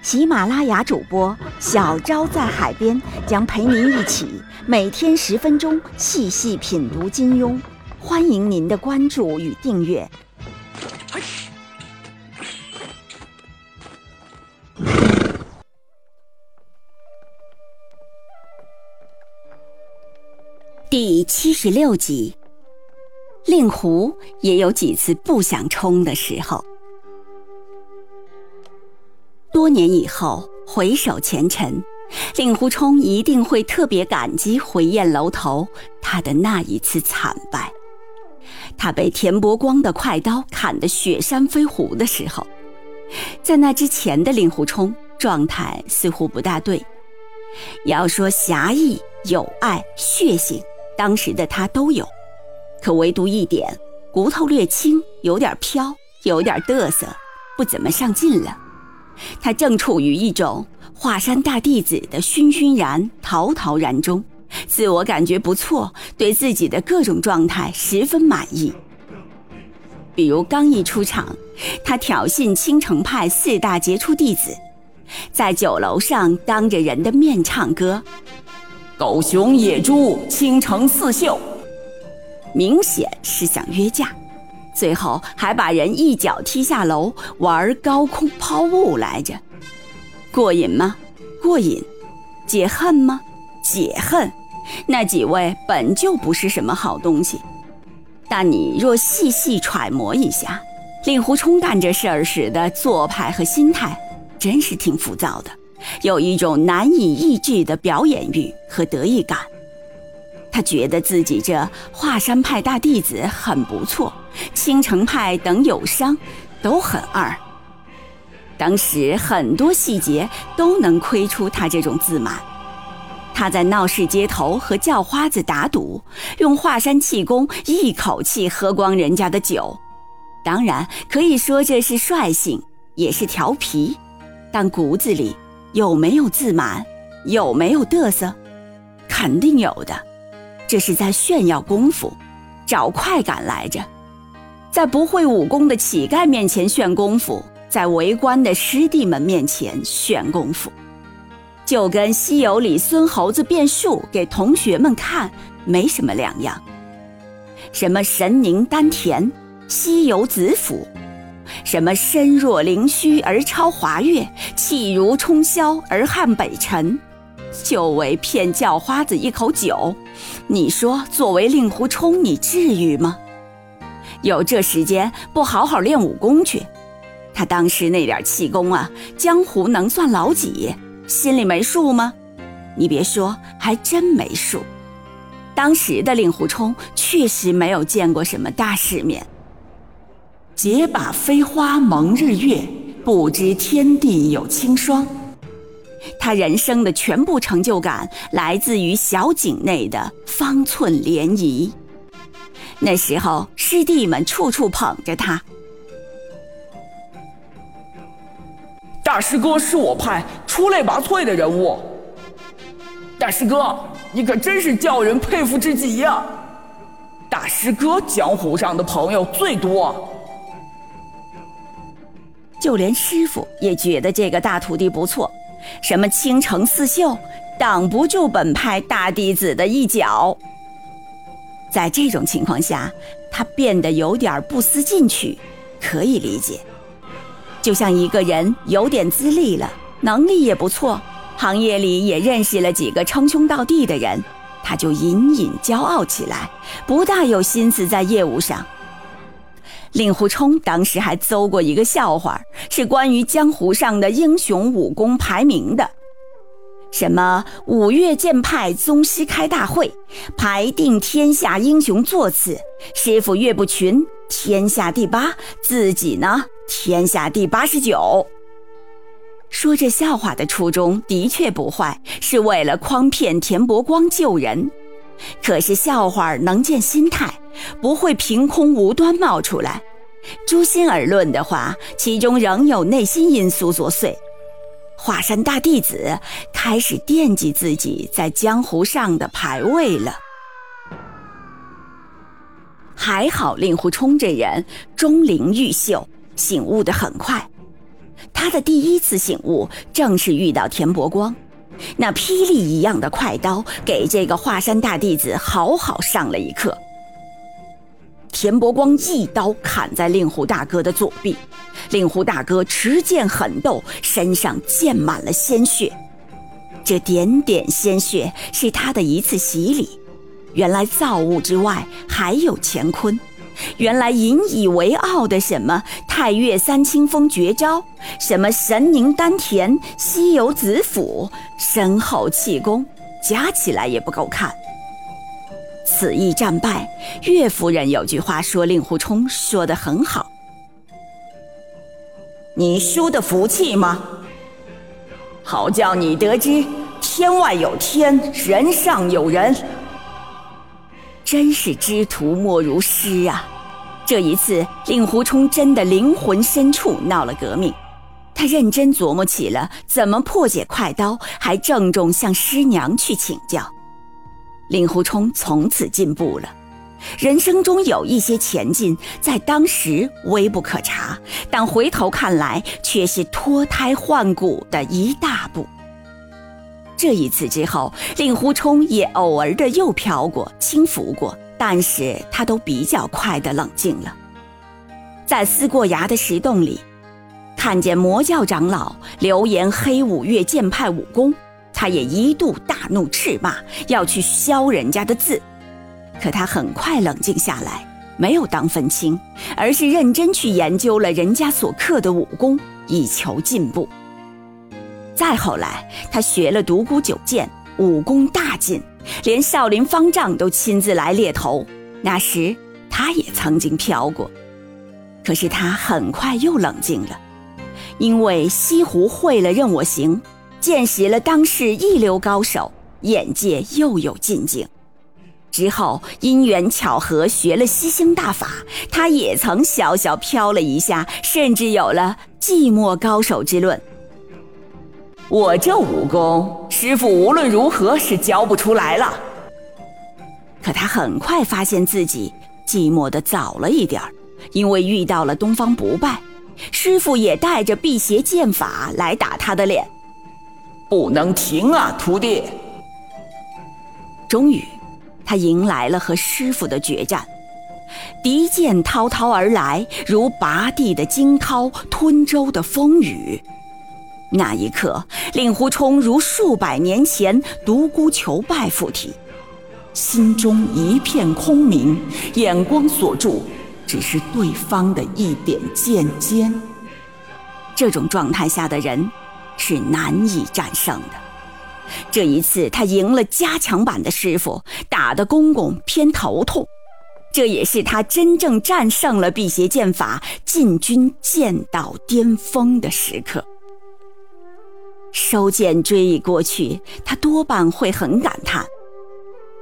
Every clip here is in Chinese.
喜马拉雅主播小昭在海边将陪您一起每天10分钟细细品读金庸，欢迎您的关注与订阅。第76集，令狐也有几次不想冲的时候。多年以后回首前尘，令狐冲一定会特别感激回雁楼头他的那一次惨败。他被田伯光的快刀砍得血山飞狐的时候，在那之前的令狐冲状态似乎不大对，要说侠义、友爱、血性，当时的他都有，可唯独一点，骨头略轻，有点飘，有点嘚瑟，不怎么上进了。他正处于一种华山大弟子的醺醺然、陶陶然中，自我感觉不错，对自己的各种状态十分满意。比如刚一出场，他挑衅青城派4大杰出弟子，在酒楼上当着人的面唱歌，狗熊野猪青城4秀，明显是想约架，最后还把人一脚踢下楼玩高空抛物来着。过瘾吗？过瘾。解恨吗？解恨。那几位本就不是什么好东西，但你若细细揣摩一下令狐冲干这事儿时的做派和心态，真是挺浮躁的，有一种难以抑制的表演欲和得意感。他觉得自己这华山派大弟子很不错，青城派等友商都很二。当时很多细节都能窥出他这种自满。他在闹市街头和叫花子打赌，用华山气功一口气喝光人家的酒。当然可以说这是率性，也是调皮，但骨子里有没有自满，有没有嘚瑟，肯定有的。这是在炫耀功夫，找快感来着。在不会武功的乞丐面前炫功夫，在为官的师弟们面前炫功夫，就跟西游里孙猴子变术给同学们看没什么两样。什么神宁丹田，西游子府，什么身若凌虚而超华岳，气如冲霄而撼北辰，就为骗叫花子一口酒，你说作为令狐冲你至于吗？有这时间不好好练武功去。他当时那点气功啊，江湖能算老几？心里没数吗？你别说，还真没数。当时的令狐冲确实没有见过什么大世面。结把飞花蒙日月，不知天地有清霜。他人生的全部成就感来自于小井内的方寸涟漪。那时候师弟们处处捧着他，大师哥是我派出类拔萃的人物，大师哥你可真是叫人佩服之极呀！大师哥江湖上的朋友最多，就连师傅也觉得这个大徒弟不错。什么青城4秀，挡不住本派大弟子的一脚。在这种情况下，他变得有点不思进取，可以理解。就像一个人有点资历了，能力也不错，行业里也认识了几个称兄道弟的人，他就隐隐骄傲起来，不大有心思在业务上。令狐冲当时还诌过一个笑话，是关于江湖上的英雄武功排名的。什么五岳剑派宗师开大会，排定天下英雄座次，师傅岳不群天下第8，自己呢天下第89。说这笑话的初衷的确不坏，是为了诓骗田伯光救人。可是笑话能见心态，不会凭空无端冒出来。诛心而论的话，其中仍有内心因素作祟。华山大弟子开始惦记自己在江湖上的排位了。还好令狐冲这人钟灵毓秀，醒悟得很快。他的第一次醒悟正是遇到田伯光，那霹雳一样的快刀给这个华山大弟子好好上了一课。田伯光一刀砍在令狐大哥的左臂，令狐大哥持剑狠斗，身上溅满了鲜血。这点点鲜血是他的一次洗礼，原来造物之外还有乾坤，原来引以为傲的什么太岳三清风绝招，什么神宁丹田、西游紫府、身后气功，加起来也不够看。此役战败，岳夫人有句话说令狐冲说得很好：你输得服气吗？好叫你得知天外有天，人上有人。真是知徒莫如师啊。这一次令狐冲真的灵魂深处闹了革命，他认真琢磨起了怎么破解快刀，还郑重向师娘去请教。令狐冲从此进步了，人生中有一些前进，在当时微不可察，但回头看来却是脱胎换骨的一大步。这一次之后，令狐冲也偶尔的又飘过、轻浮过，但是他都比较快的冷静了。在思过崖的石洞里，看见魔教长老流言黑五岳剑派武功，他也一度大怒斥骂，要去削人家的字。可他很快冷静下来，没有当愤青，而是认真去研究了人家所刻的武功，以求进步。再后来他学了独孤九剑，武功大进，连少林方丈都亲自来猎头，那时他也曾经飘过。可是他很快又冷静了，因为西湖会了任我行，见识了当世一流高手，眼界又有进境。之后因缘巧合学了吸星大法，他也曾小小飘了一下，甚至有了寂寞高手之论。我这武功，师父无论如何是教不出来了。可他很快发现自己寂寞得早了一点，因为遇到了东方不败，师父也带着辟邪剑法来打他的脸。不能停啊，徒弟！终于他迎来了和师父的决战，敌剑滔滔而来，如拔地的惊涛，吞舟的风雨。那一刻令狐冲如数百年前独孤求败附体，心中一片空明，眼光所注只是对方的一点剑尖。这种状态下的人是难以战胜的。这一次他赢了加强版的师傅，打得公公偏头痛，这也是他真正战胜了辟邪剑法，进军剑道巅峰的时刻。收剑追忆过去，他多半会很感叹，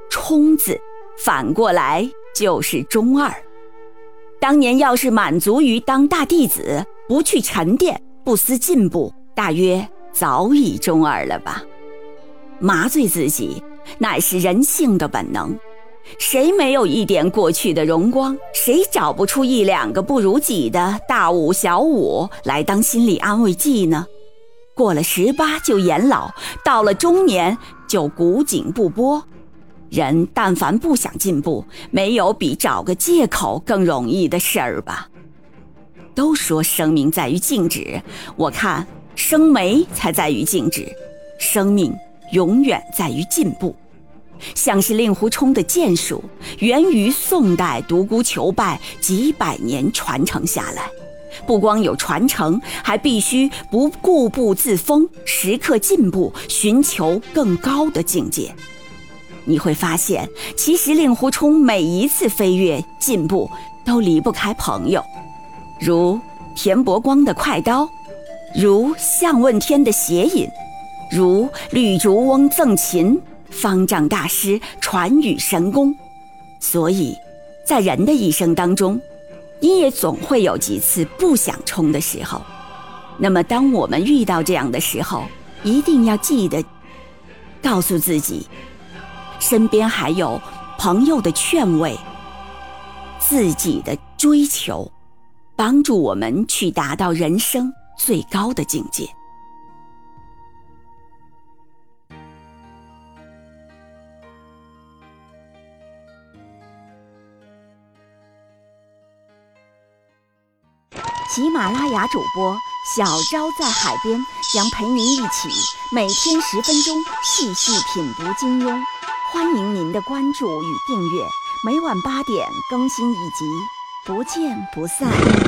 冲字反过来就是中二，当年要是满足于当大弟子，不去沉淀，不思进步，大约早已中二了吧。麻醉自己乃是人性的本能，谁没有一点过去的荣光，谁找不出一两个不如己的大五小五来当心理安慰剂呢？过了18就延老，到了中年就古井不波。人但凡不想进步，没有比找个借口更容易的事儿吧。都说生命在于静止，我看生霉才在于静止，生命永远在于进步。像是令狐冲的剑术，源于宋代独孤求败几百年传承下来，不光有传承，还必须不固步自封，时刻进步，寻求更高的境界。你会发现，其实令狐冲每一次飞跃进步都离不开朋友，如田伯光的快刀，如向问天的邪隐，如绿竹翁赠琴，方丈大师传语神功。所以在人的一生当中，你也总会有几次不想冲的时候。那么当我们遇到这样的时候，一定要记得告诉自己，身边还有朋友的劝慰，自己的追求，帮助我们去达到人生最高的境界。喜马拉雅主播小昭在海边将陪您一起每天10分钟细细品读金庸，欢迎您的关注与订阅，每晚8点更新一集，不见不散。